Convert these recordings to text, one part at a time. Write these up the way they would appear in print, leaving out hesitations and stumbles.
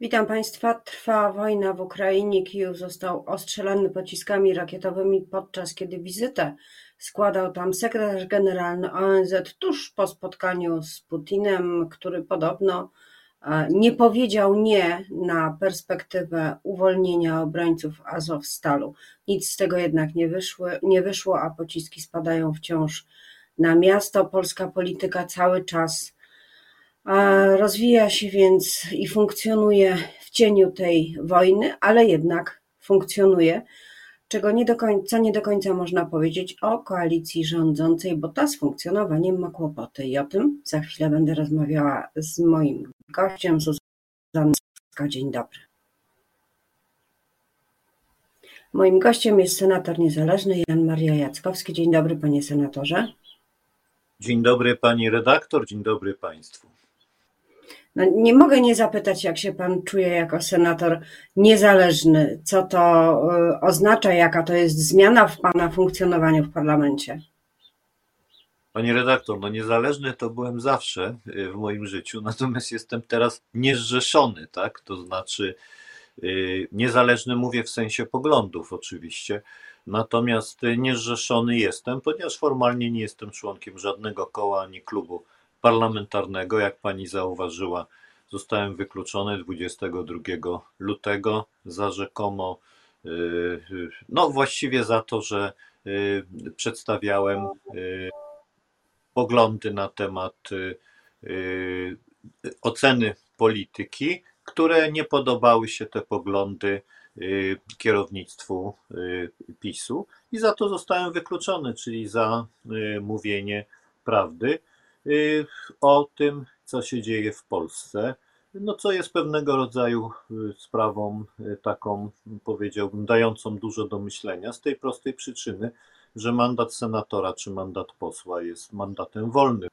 Witam Państwa. Trwa wojna w Ukrainie. Kijów został ostrzelany pociskami rakietowymi, podczas kiedy wizytę składał tam sekretarz generalny ONZ tuż po spotkaniu z Putinem, który podobno nie powiedział nie na perspektywę uwolnienia obrońców Azowstalu. Nic z tego jednak nie wyszło, a pociski spadają wciąż na miasto. Polska polityka cały czas rozwija się więc i funkcjonuje w cieniu tej wojny, ale jednak funkcjonuje, czego nie do końca można powiedzieć o koalicji rządzącej, bo ta z funkcjonowaniem ma kłopoty i o tym za chwilę będę rozmawiała z moim gościem, Zuzaną Zasławska. Dzień dobry. Moim gościem jest senator niezależny Jan Maria Jackowski. Dzień dobry, panie senatorze. Dzień dobry, pani redaktor. Dzień dobry państwu. No, nie mogę nie zapytać, jak się pan czuje jako senator niezależny. Co to oznacza, jaka to jest zmiana w pana funkcjonowaniu w parlamencie? Pani redaktor, no niezależny to byłem zawsze w moim życiu, natomiast jestem teraz niezrzeszony, tak? To znaczy niezależny mówię w sensie poglądów oczywiście, natomiast niezrzeszony jestem, ponieważ formalnie nie jestem członkiem żadnego koła ani klubu parlamentarnego. Jak pani zauważyła, zostałem wykluczony 22 lutego za rzekomo, no właściwie za to, że przedstawiałem poglądy na temat oceny polityki, które nie podobały się te poglądy kierownictwu PiS-u i za to zostałem wykluczony, czyli za mówienie prawdy o tym, co się dzieje w Polsce, no co jest pewnego rodzaju sprawą taką, powiedziałbym, dającą dużo do myślenia z tej prostej przyczyny, że mandat senatora czy mandat posła jest mandatem wolnym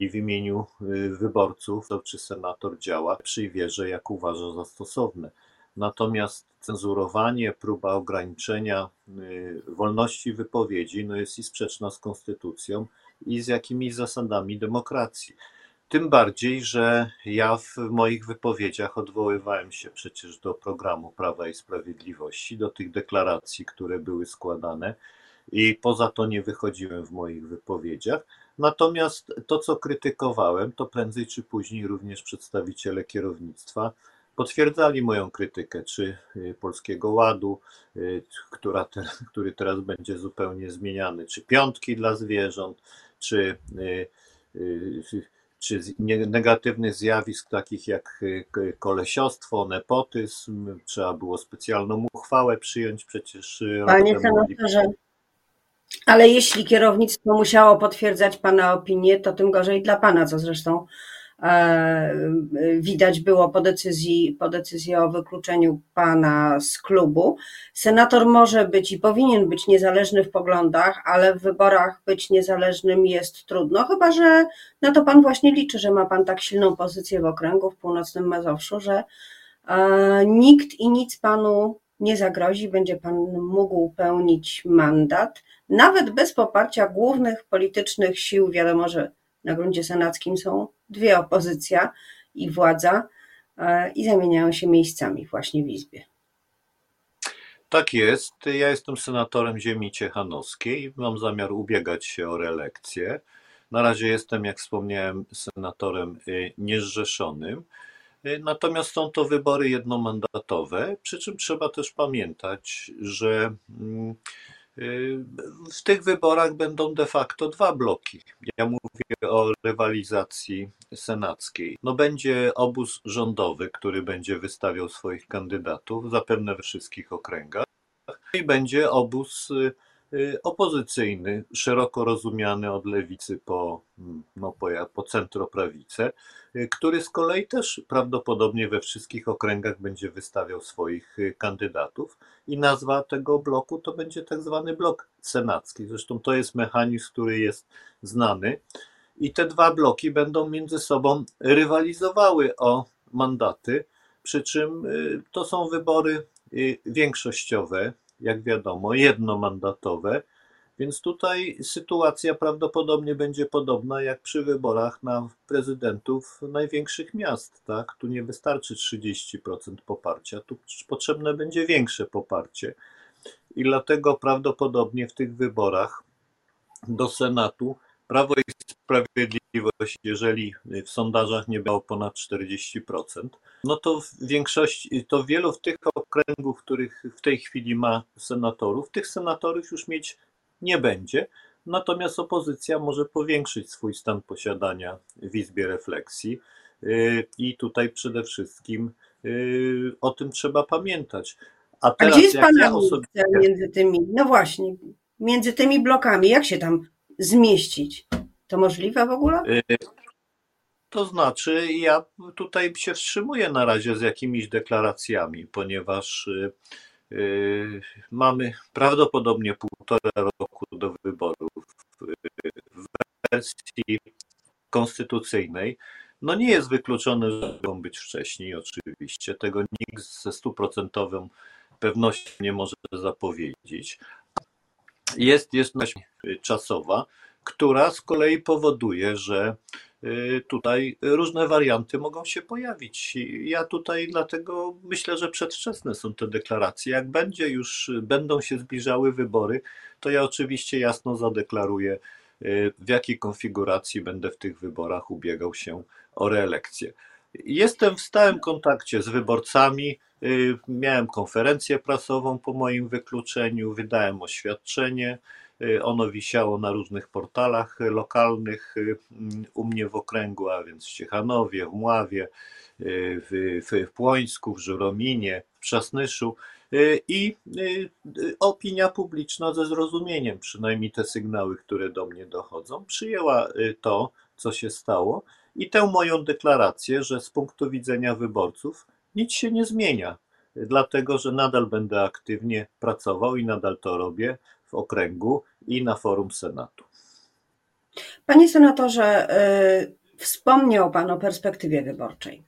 i w imieniu wyborców czy senator działa przy wierze, jak uważa za stosowne. Natomiast cenzurowanie, próba ograniczenia wolności wypowiedzi no jest i sprzeczna z konstytucją i z jakimiś zasadami demokracji. Tym bardziej, że ja w moich wypowiedziach odwoływałem się przecież do programu Prawa i Sprawiedliwości, do tych deklaracji, które były składane i poza to nie wychodziłem w moich wypowiedziach. Natomiast to, co krytykowałem, to prędzej czy później również przedstawiciele kierownictwa potwierdzali moją krytykę, czy Polskiego Ładu, który teraz będzie zupełnie zmieniany, czy piątki dla zwierząt, czy negatywnych zjawisk takich jak kolesiostwo, nepotyzm. Trzeba było specjalną uchwałę przyjąć przecież. Panie senatorze, ale jeśli kierownictwo musiało potwierdzać pana opinię, to tym gorzej dla pana, co zresztą widać było po decyzji o wykluczeniu pana z klubu. Senator może być i powinien być niezależny w poglądach, ale w wyborach być niezależnym jest trudno, chyba że na to pan właśnie liczy, że ma pan tak silną pozycję w okręgu w północnym Mazowszu, że nikt i nic panu nie zagrozi, będzie pan mógł pełnić mandat, nawet bez poparcia głównych politycznych sił. Wiadomo, że na gruncie senackim są dwie: opozycja i władza, i zamieniają się miejscami właśnie w Izbie. Tak jest. Ja jestem senatorem ziemi ciechanowskiej. Mam zamiar ubiegać się o reelekcję. Na razie jestem, jak wspomniałem, senatorem niezrzeszonym. Natomiast są to wybory jednomandatowe, przy czym trzeba też pamiętać, że w tych wyborach będą de facto dwa bloki. Ja mówię o rywalizacji senackiej. No będzie obóz rządowy, który będzie wystawiał swoich kandydatów, zapewne we wszystkich okręgach. I będzie obóz opozycyjny, szeroko rozumiany od lewicy po centroprawicę, który z kolei też prawdopodobnie we wszystkich okręgach będzie wystawiał swoich kandydatów i nazwa tego bloku to będzie tak zwany blok senacki. Zresztą to jest mechanizm, który jest znany i te dwa bloki będą między sobą rywalizowały o mandaty, przy czym to są wybory większościowe, jak wiadomo, jednomandatowe, Więc tutaj sytuacja prawdopodobnie będzie podobna jak przy wyborach na prezydentów największych miast, tak? Tu nie wystarczy 30% poparcia, tu potrzebne będzie większe poparcie. I dlatego prawdopodobnie w tych wyborach do Senatu Prawo i Sprawiedliwość, jeżeli w sondażach nie było ponad 40%, no to w większości, to wielu w tych okręgów, których w tej chwili ma senatorów, tych senatorów już mieć nie będzie, natomiast opozycja może powiększyć swój stan posiadania w Izbie Refleksji i tutaj przede wszystkim o tym trzeba pamiętać. A teraz, gdzie jest pana miejsce między tymi, no właśnie, między tymi blokami, jak się tam zmieścić? To możliwe w ogóle? To znaczy, ja tutaj się wstrzymuję na razie z jakimiś deklaracjami, ponieważ mamy prawdopodobnie 1,5 roku do wyborów. W wersji konstytucyjnej no nie jest wykluczone, że mogą być wcześniej oczywiście, tego nikt ze 100% pewnością nie może zapowiedzieć. Jest taśma czasowa, która z kolei powoduje, że tutaj różne warianty mogą się pojawić. Ja tutaj dlatego myślę, że przedwczesne są te deklaracje. Jak będą się zbliżały wybory, to ja oczywiście jasno zadeklaruję, w jakiej konfiguracji będę w tych wyborach ubiegał się o reelekcję. Jestem w stałym kontakcie z wyborcami. Miałem konferencję prasową po moim wykluczeniu, wydałem oświadczenie. Ono wisiało na różnych portalach lokalnych u mnie w okręgu, a więc w Ciechanowie, w Mławie, w Płońsku, w Żurominie, w Przasnyszu. I opinia publiczna ze zrozumieniem, przynajmniej te sygnały, które do mnie dochodzą, przyjęła to, co się stało i tę moją deklarację, że z punktu widzenia wyborców nic się nie zmienia, dlatego że nadal będę aktywnie pracował i nadal to robię w okręgu i na forum Senatu. Panie senatorze, wspomniał pan o perspektywie wyborczej.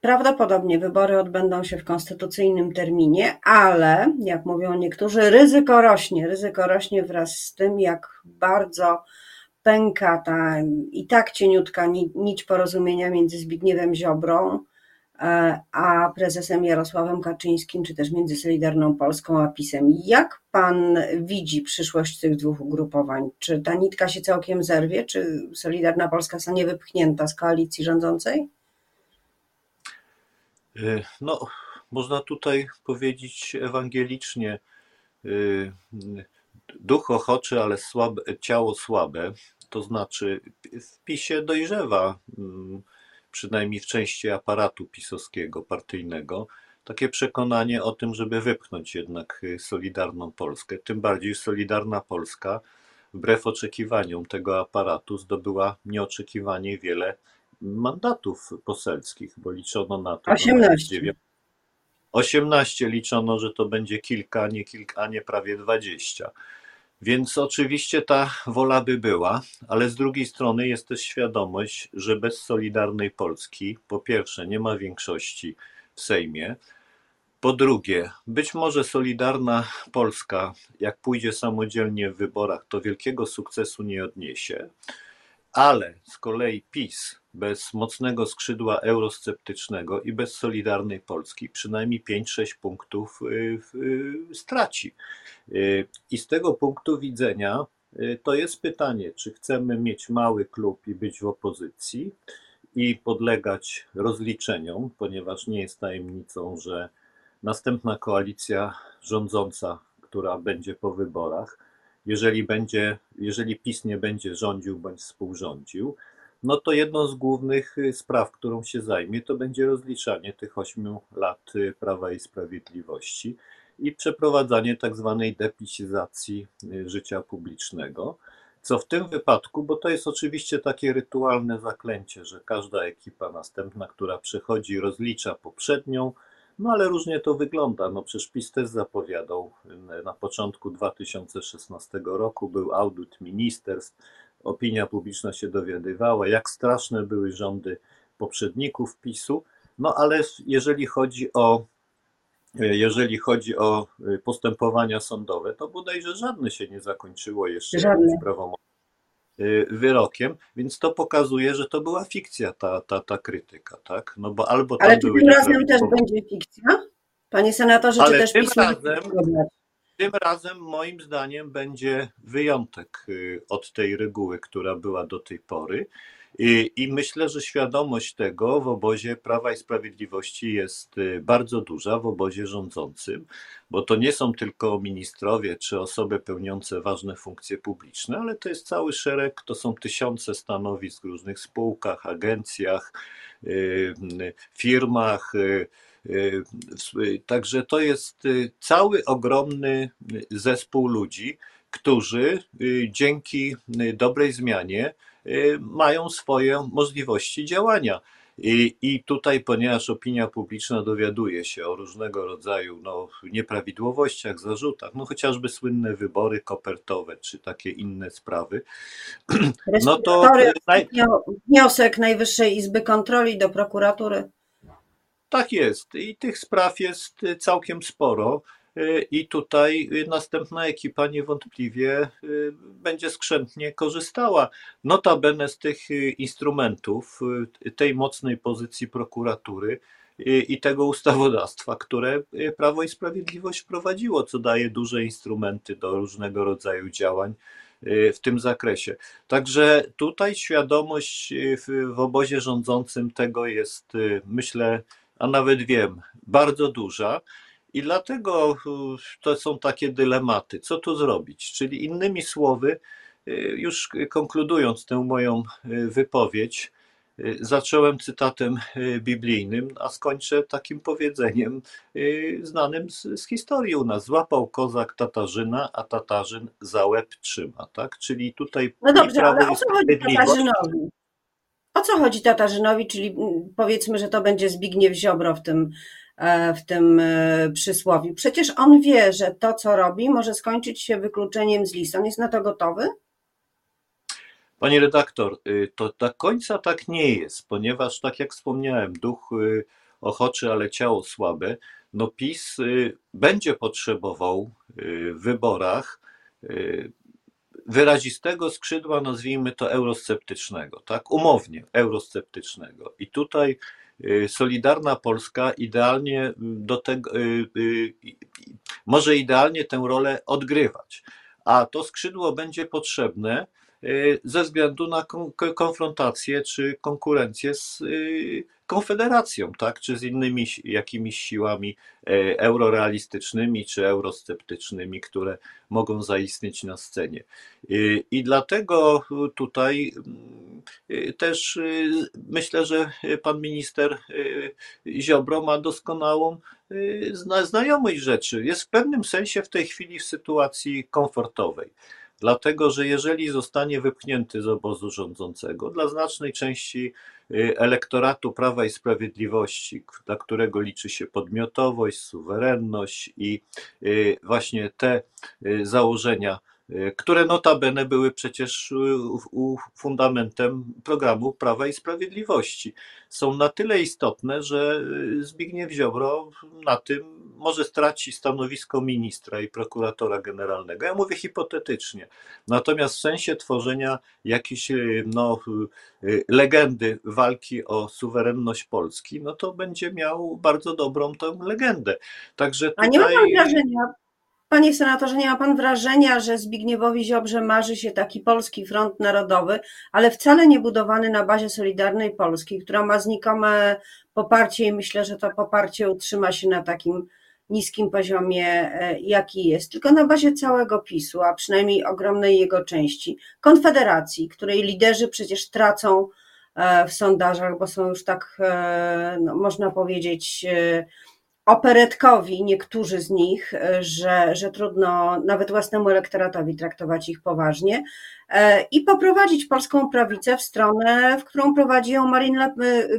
Prawdopodobnie wybory odbędą się w konstytucyjnym terminie, ale jak mówią niektórzy, ryzyko rośnie wraz z tym, jak bardzo pęka ta i tak cieniutka nić porozumienia między Zbigniewem Ziobrą a prezesem Jarosławem Kaczyńskim, czy też między Solidarną Polską a PiS-em. Jak pan widzi przyszłość tych dwóch ugrupowań? Czy ta nitka się całkiem zerwie? Czy Solidarna Polska zostanie wypchnięta z koalicji rządzącej? No, można tutaj powiedzieć ewangelicznie, duch ochoczy, ale ciało słabe, to znaczy w PiS-ie dojrzewa, przynajmniej w części aparatu pisowskiego, partyjnego, takie przekonanie o tym, żeby wypchnąć jednak Solidarną Polskę. Tym bardziej Solidarna Polska, wbrew oczekiwaniom tego aparatu, zdobyła nieoczekiwanie wiele mandatów poselskich, bo liczono na to 18, liczono, że to będzie kilka, a nie prawie 20. Więc oczywiście ta wola by była, ale z drugiej strony jest też świadomość, że bez Solidarnej Polski po pierwsze nie ma większości w Sejmie, po drugie być może Solidarna Polska, jak pójdzie samodzielnie w wyborach, to wielkiego sukcesu nie odniesie, ale z kolei PiS bez mocnego skrzydła eurosceptycznego i bez Solidarnej Polski przynajmniej 5-6 punktów straci. I z tego punktu widzenia to jest pytanie, czy chcemy mieć mały klub i być w opozycji i podlegać rozliczeniom, ponieważ nie jest tajemnicą, że następna koalicja rządząca, która będzie po wyborach, jeżeli PiS nie będzie rządził bądź współrządził, no to jedną z głównych spraw, którą się zajmie, to będzie rozliczanie tych 8 lat Prawa i Sprawiedliwości i przeprowadzanie tak zwanej depisyzacji życia publicznego, co w tym wypadku, bo to jest oczywiście takie rytualne zaklęcie, że każda ekipa następna, która przychodzi, rozlicza poprzednią, no ale różnie to wygląda. No przecież PiS też zapowiadał na początku 2016 roku, był audyt ministerstw, opinia publiczna się dowiadywała, jak straszne były rządy poprzedników PiS-u, no ale jeżeli chodzi o jeżeli chodzi o postępowania sądowe, to bodajże żadne się nie zakończyło jeszcze prawomocnym wyrokiem, więc to pokazuje, że to była fikcja ta krytyka, tak? No bo albo tam. Ale czy tym razem też będzie fikcja? Panie senatorze, ale czy też PiS tym razem moim zdaniem będzie wyjątek od tej reguły, która była do tej pory. I myślę, że świadomość tego w obozie Prawa i Sprawiedliwości jest bardzo duża, w obozie rządzącym, bo to nie są tylko ministrowie czy osoby pełniące ważne funkcje publiczne, ale to jest cały szereg, to są tysiące stanowisk w różnych spółkach, agencjach, firmach. Także to jest cały ogromny zespół ludzi, którzy dzięki dobrej zmianie mają swoje możliwości działania. I tutaj, ponieważ opinia publiczna dowiaduje się o różnego rodzaju nieprawidłowościach, zarzutach, chociażby słynne wybory kopertowe czy takie inne sprawy, no to wniosek Najwyższej Izby Kontroli do Prokuratury. Tak jest i tych spraw jest całkiem sporo. I tutaj następna ekipa niewątpliwie będzie skrzętnie korzystała. Notabene z tych instrumentów, tej mocnej pozycji prokuratury i tego ustawodawstwa, które Prawo i Sprawiedliwość prowadziło, co daje duże instrumenty do różnego rodzaju działań w tym zakresie. Także tutaj świadomość w obozie rządzącym tego jest, myślę, a nawet wiem, bardzo duża. I dlatego to są takie dylematy, co tu zrobić? Czyli innymi słowy, już konkludując tę moją wypowiedź, zacząłem cytatem biblijnym, a skończę takim powiedzeniem znanym z historii u nas. Złapał kozak tatarzyna, a tatarzyn za łeb trzyma, tak? Czyli tutaj... No dobrze, ale o co chodzi tatarzynowi? O co chodzi tatarzynowi? Czyli powiedzmy, że to będzie Zbigniew Ziobro w tym przysłowiu. Przecież on wie, że to, co robi, może skończyć się wykluczeniem z list. On jest na to gotowy? Pani redaktor, to do końca tak nie jest, ponieważ tak jak wspomniałem, duch ochoczy, ale ciało słabe, PiS będzie potrzebował w wyborach wyrazistego skrzydła, nazwijmy to eurosceptycznego, tak? Umownie eurosceptycznego. I tutaj Solidarna Polska idealnie do tego, może idealnie tę rolę odgrywać, a to skrzydło będzie potrzebne ze względu na konfrontację czy konkurencję z Konfederacją, tak, czy z innymi jakimiś siłami eurorealistycznymi czy eurosceptycznymi, które mogą zaistnieć na scenie. I dlatego tutaj też myślę, że pan minister Ziobro ma doskonałą znajomość rzeczy. Jest w pewnym sensie w tej chwili w sytuacji komfortowej. Dlatego, że jeżeli zostanie wypchnięty z obozu rządzącego, dla znacznej części elektoratu Prawa i Sprawiedliwości, dla którego liczy się podmiotowość, suwerenność i właśnie te założenia, które notabene były przecież fundamentem programu Prawa i Sprawiedliwości, są na tyle istotne, że Zbigniew Ziobro na tym może straci stanowisko ministra i prokuratora generalnego. Ja mówię hipotetycznie. Natomiast w sensie tworzenia jakiejś legendy walki o suwerenność Polski, to będzie miał bardzo dobrą tę legendę. Także tutaj... A nie ma pan wrażenia... Panie senatorze, nie ma pan wrażenia, że Zbigniewowi Ziobrze marzy się taki Polski Front Narodowy, ale wcale nie budowany na bazie Solidarnej Polski, która ma znikome poparcie i myślę, że to poparcie utrzyma się na takim niskim poziomie, jaki jest, tylko na bazie całego PiS-u, a przynajmniej ogromnej jego części, Konfederacji, której liderzy przecież tracą w sondażach, bo są już tak, można powiedzieć, operetkowi niektórzy z nich, że trudno nawet własnemu elektoratowi traktować ich poważnie i poprowadzić polską prawicę w stronę, w którą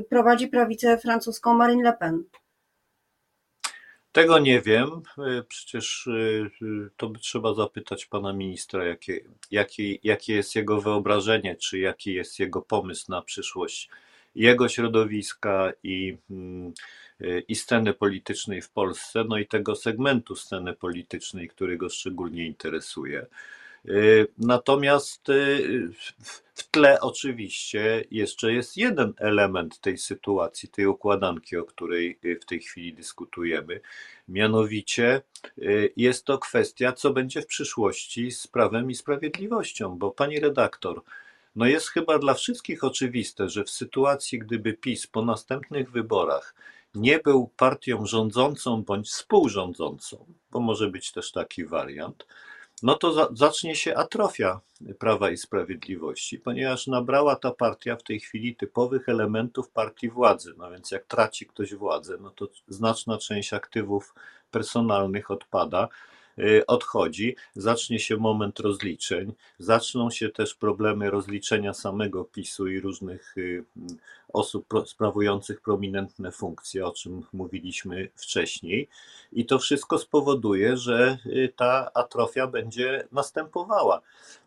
prowadzi prawicę francuską Marine Le Pen. Tego nie wiem, przecież to by trzeba zapytać pana ministra, jakie jest jego wyobrażenie, czy jaki jest jego pomysł na przyszłość jego środowiska i sceny politycznej w Polsce, no i tego segmentu sceny politycznej, który go szczególnie interesuje. Natomiast w tle oczywiście jeszcze jest jeden element tej sytuacji, tej układanki, o której w tej chwili dyskutujemy. Mianowicie jest to kwestia, co będzie w przyszłości z Prawem i Sprawiedliwością, bo pani redaktor, no jest chyba dla wszystkich oczywiste, że w sytuacji, gdyby PiS po następnych wyborach nie był partią rządzącą bądź współrządzącą, bo może być też taki wariant, no to zacznie się atrofia Prawa i Sprawiedliwości, ponieważ nabrała ta partia w tej chwili typowych elementów partii władzy, no więc jak traci ktoś władzę, no to znaczna część aktywów personalnych odpada, odchodzi, zacznie się moment rozliczeń, zaczną się też problemy rozliczenia samego PiS-u i różnych osób sprawujących prominentne funkcje, o czym mówiliśmy wcześniej. I to wszystko spowoduje, że ta atrofia będzie następowała.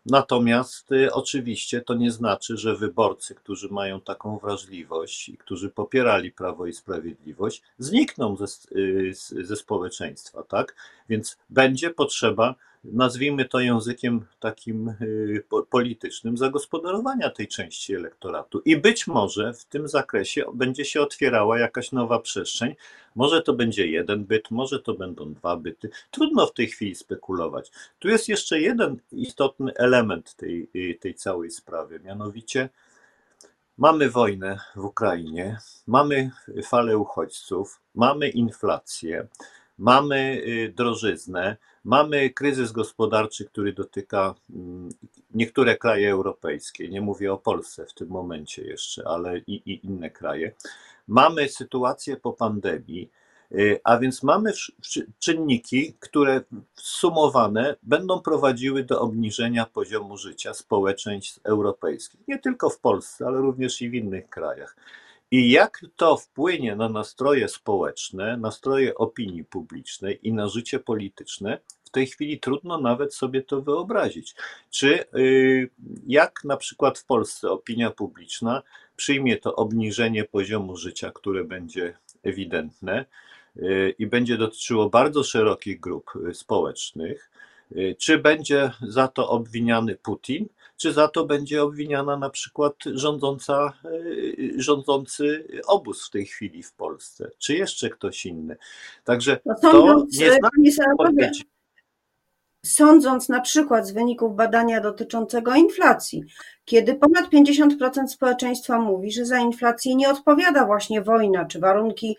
Natomiast oczywiście to nie znaczy, że wyborcy, którzy mają taką wrażliwość i którzy popierali Prawo i Sprawiedliwość, znikną ze społeczeństwa, tak? Więc będzie potrzeba, nazwijmy to językiem takim politycznym, zagospodarowania tej części elektoratu. I być może w tym zakresie będzie się otwierała jakaś nowa przestrzeń. Może to będzie jeden byt, może to będą dwa byty. Trudno w tej chwili spekulować. Tu jest jeszcze jeden istotny element tej całej sprawy, mianowicie mamy wojnę w Ukrainie, mamy falę uchodźców, mamy inflację, mamy drożyznę, mamy kryzys gospodarczy, który dotyka niektóre kraje europejskie, nie mówię o Polsce w tym momencie jeszcze, ale i inne kraje. Mamy sytuację po pandemii, a więc mamy czynniki, które sumowane będą prowadziły do obniżenia poziomu życia społeczeństw europejskich. Nie tylko w Polsce, ale również i w innych krajach. I jak to wpłynie na nastroje społeczne, nastroje opinii publicznej i na życie polityczne, w tej chwili trudno nawet sobie to wyobrazić. Czy jak na przykład w Polsce opinia publiczna przyjmie to obniżenie poziomu życia, które będzie ewidentne i będzie dotyczyło bardzo szerokich grup społecznych, czy będzie za to obwiniany Putin, czy za to będzie obwiniana na przykład rządzący obóz w tej chwili w Polsce, czy jeszcze ktoś inny. Także to nie znam odpowiedzi. Sądząc na przykład z wyników badania dotyczącego inflacji, kiedy ponad 50% społeczeństwa mówi, że za inflację nie odpowiada właśnie wojna czy warunki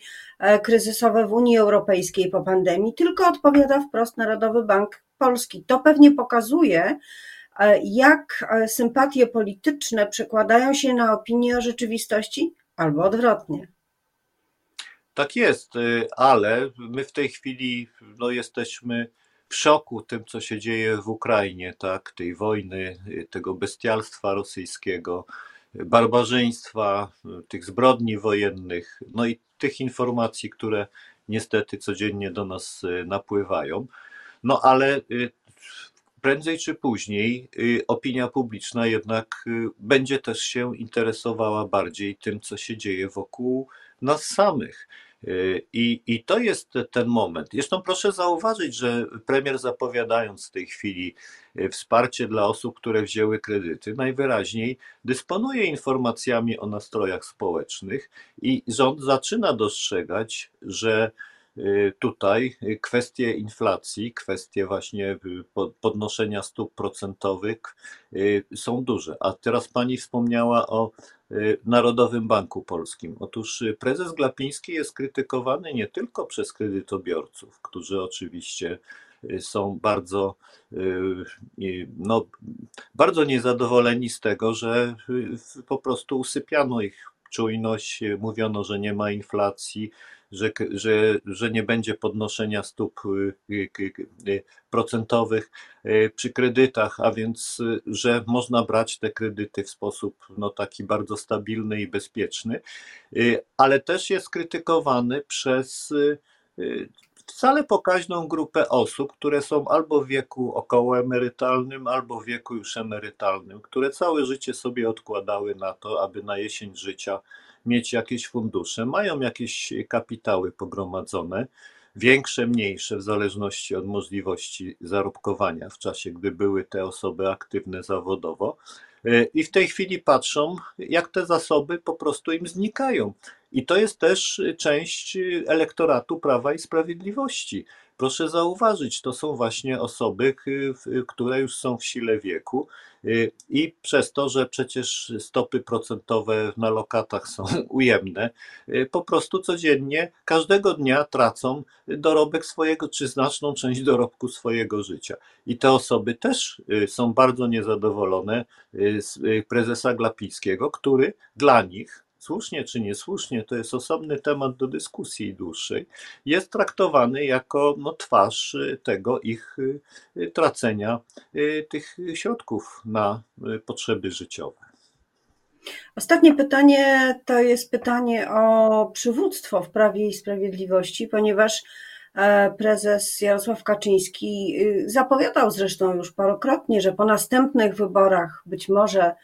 kryzysowe w Unii Europejskiej po pandemii, tylko odpowiada wprost Narodowy Bank Polski. To pewnie pokazuje, jak sympatie polityczne przekładają się na opinię o rzeczywistości albo odwrotnie. Tak jest, ale my w tej chwili jesteśmy w szoku tym, co się dzieje w Ukrainie, tak, tej wojny, tego bestialstwa rosyjskiego, barbarzyństwa, tych zbrodni wojennych, no i tych informacji, które niestety codziennie do nas napływają. No ale prędzej czy później opinia publiczna jednak będzie też się interesowała bardziej tym, co się dzieje wokół nas samych. I to jest ten moment. Zresztą proszę zauważyć, że premier, zapowiadając w tej chwili wsparcie dla osób, które wzięły kredyty, najwyraźniej dysponuje informacjami o nastrojach społecznych i rząd zaczyna dostrzegać, że tutaj kwestie inflacji, kwestie właśnie podnoszenia stóp procentowych są duże. A teraz pani wspomniała o Narodowym Banku Polskim. Otóż prezes Glapiński jest krytykowany nie tylko przez kredytobiorców, którzy oczywiście są bardzo niezadowoleni z tego, że po prostu usypiano ich czujność, mówiono, że nie ma inflacji, że nie będzie podnoszenia stóp procentowych przy kredytach, a więc, że można brać te kredyty w sposób taki bardzo stabilny i bezpieczny, ale też jest krytykowany przez wcale pokaźną grupę osób, które są albo w wieku okołoemerytalnym, albo w wieku już emerytalnym, które całe życie sobie odkładały na to, aby na jesień życia mieć jakieś fundusze, mają jakieś kapitały pogromadzone, większe, mniejsze, w zależności od możliwości zarobkowania w czasie, gdy były te osoby aktywne zawodowo. I w tej chwili patrzą, jak te zasoby po prostu im znikają. I to jest też część elektoratu Prawa i Sprawiedliwości. Proszę zauważyć, to są właśnie osoby, które już są w sile wieku i przez to, że przecież stopy procentowe na lokatach są ujemne, po prostu codziennie, każdego dnia tracą dorobek swojego, czy znaczną część dorobku swojego życia. I te osoby też są bardzo niezadowolone z prezesa Glapińskiego, który dla nich, słusznie czy niesłusznie, to jest osobny temat do dyskusji dłuższej, jest traktowany jako twarz tego ich tracenia tych środków na potrzeby życiowe. Ostatnie pytanie to jest pytanie o przywództwo w Prawie i Sprawiedliwości, ponieważ prezes Jarosław Kaczyński zapowiadał zresztą już parokrotnie, że po następnych wyborach być może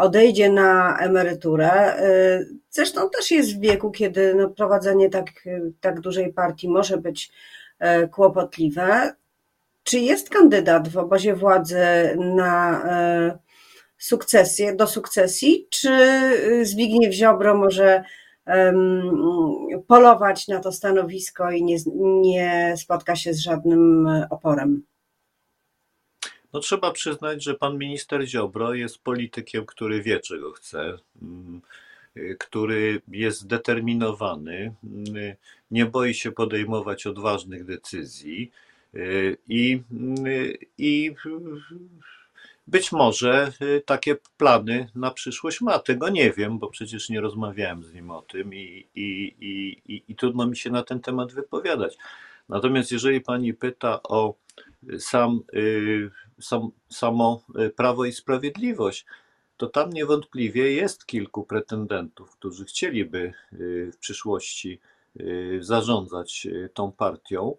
odejdzie na emeryturę. Zresztą też jest w wieku, kiedy prowadzenie tak dużej partii może być kłopotliwe. Czy jest kandydat w obozie władzy na sukcesję, do sukcesji? Czy Zbigniew Ziobro może polować na to stanowisko i nie spotka się z żadnym oporem? No, trzeba przyznać, że pan minister Ziobro jest politykiem, który wie, czego chce, który jest zdeterminowany, nie boi się podejmować odważnych decyzji i być może takie plany na przyszłość ma. Tego nie wiem, bo przecież nie rozmawiałem z nim o tym i trudno mi się na ten temat wypowiadać. Natomiast jeżeli pani pyta o samo Prawo i Sprawiedliwość, to tam niewątpliwie jest kilku pretendentów, którzy chcieliby w przyszłości zarządzać tą partią,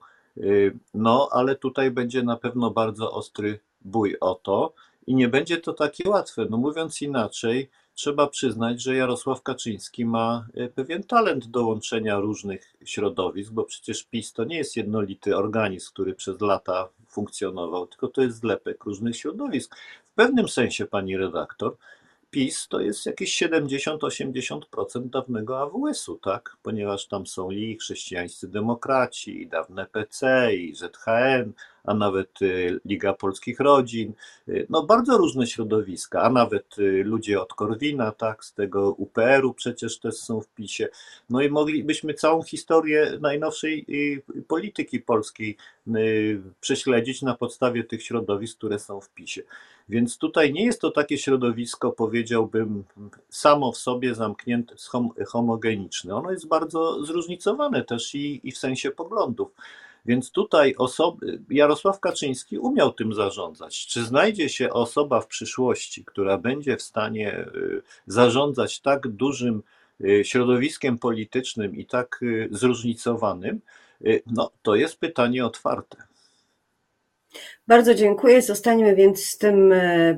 ale tutaj będzie na pewno bardzo ostry bój o to i nie będzie to takie łatwe. Mówiąc inaczej, trzeba przyznać, że Jarosław Kaczyński ma pewien talent do łączenia różnych środowisk, bo przecież PiS to nie jest jednolity organizm, który przez lata funkcjonował, tylko to jest zlepek różnych środowisk. W pewnym sensie, pani redaktor, PiS to jest jakieś 70-80% dawnego AWS-u, tak? Ponieważ tam są i chrześcijańscy demokraci, i dawne PC, i ZChN, a nawet Liga Polskich Rodzin, bardzo różne środowiska, a nawet ludzie od Korwina, tak, z tego UPR-u przecież też są w PiS-ie. No i moglibyśmy całą historię najnowszej polityki polskiej prześledzić na podstawie tych środowisk, które są w PiS-ie. Więc tutaj nie jest to takie środowisko, powiedziałbym, samo w sobie zamknięte, homogeniczne. Ono jest bardzo zróżnicowane też i w sensie poglądów. Więc tutaj Jarosław Kaczyński umiał tym zarządzać. Czy znajdzie się osoba w przyszłości, która będzie w stanie zarządzać tak dużym środowiskiem politycznym i tak zróżnicowanym? To jest pytanie otwarte. Bardzo dziękuję. Zostańmy więc z tym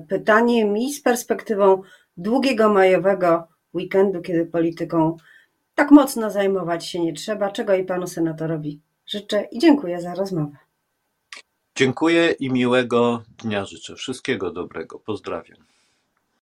pytaniem i z perspektywą długiego majowego weekendu, kiedy polityką tak mocno zajmować się nie trzeba, czego i panu senatorowi życzę i dziękuję za rozmowę. Dziękuję i miłego dnia życzę. Wszystkiego dobrego. Pozdrawiam.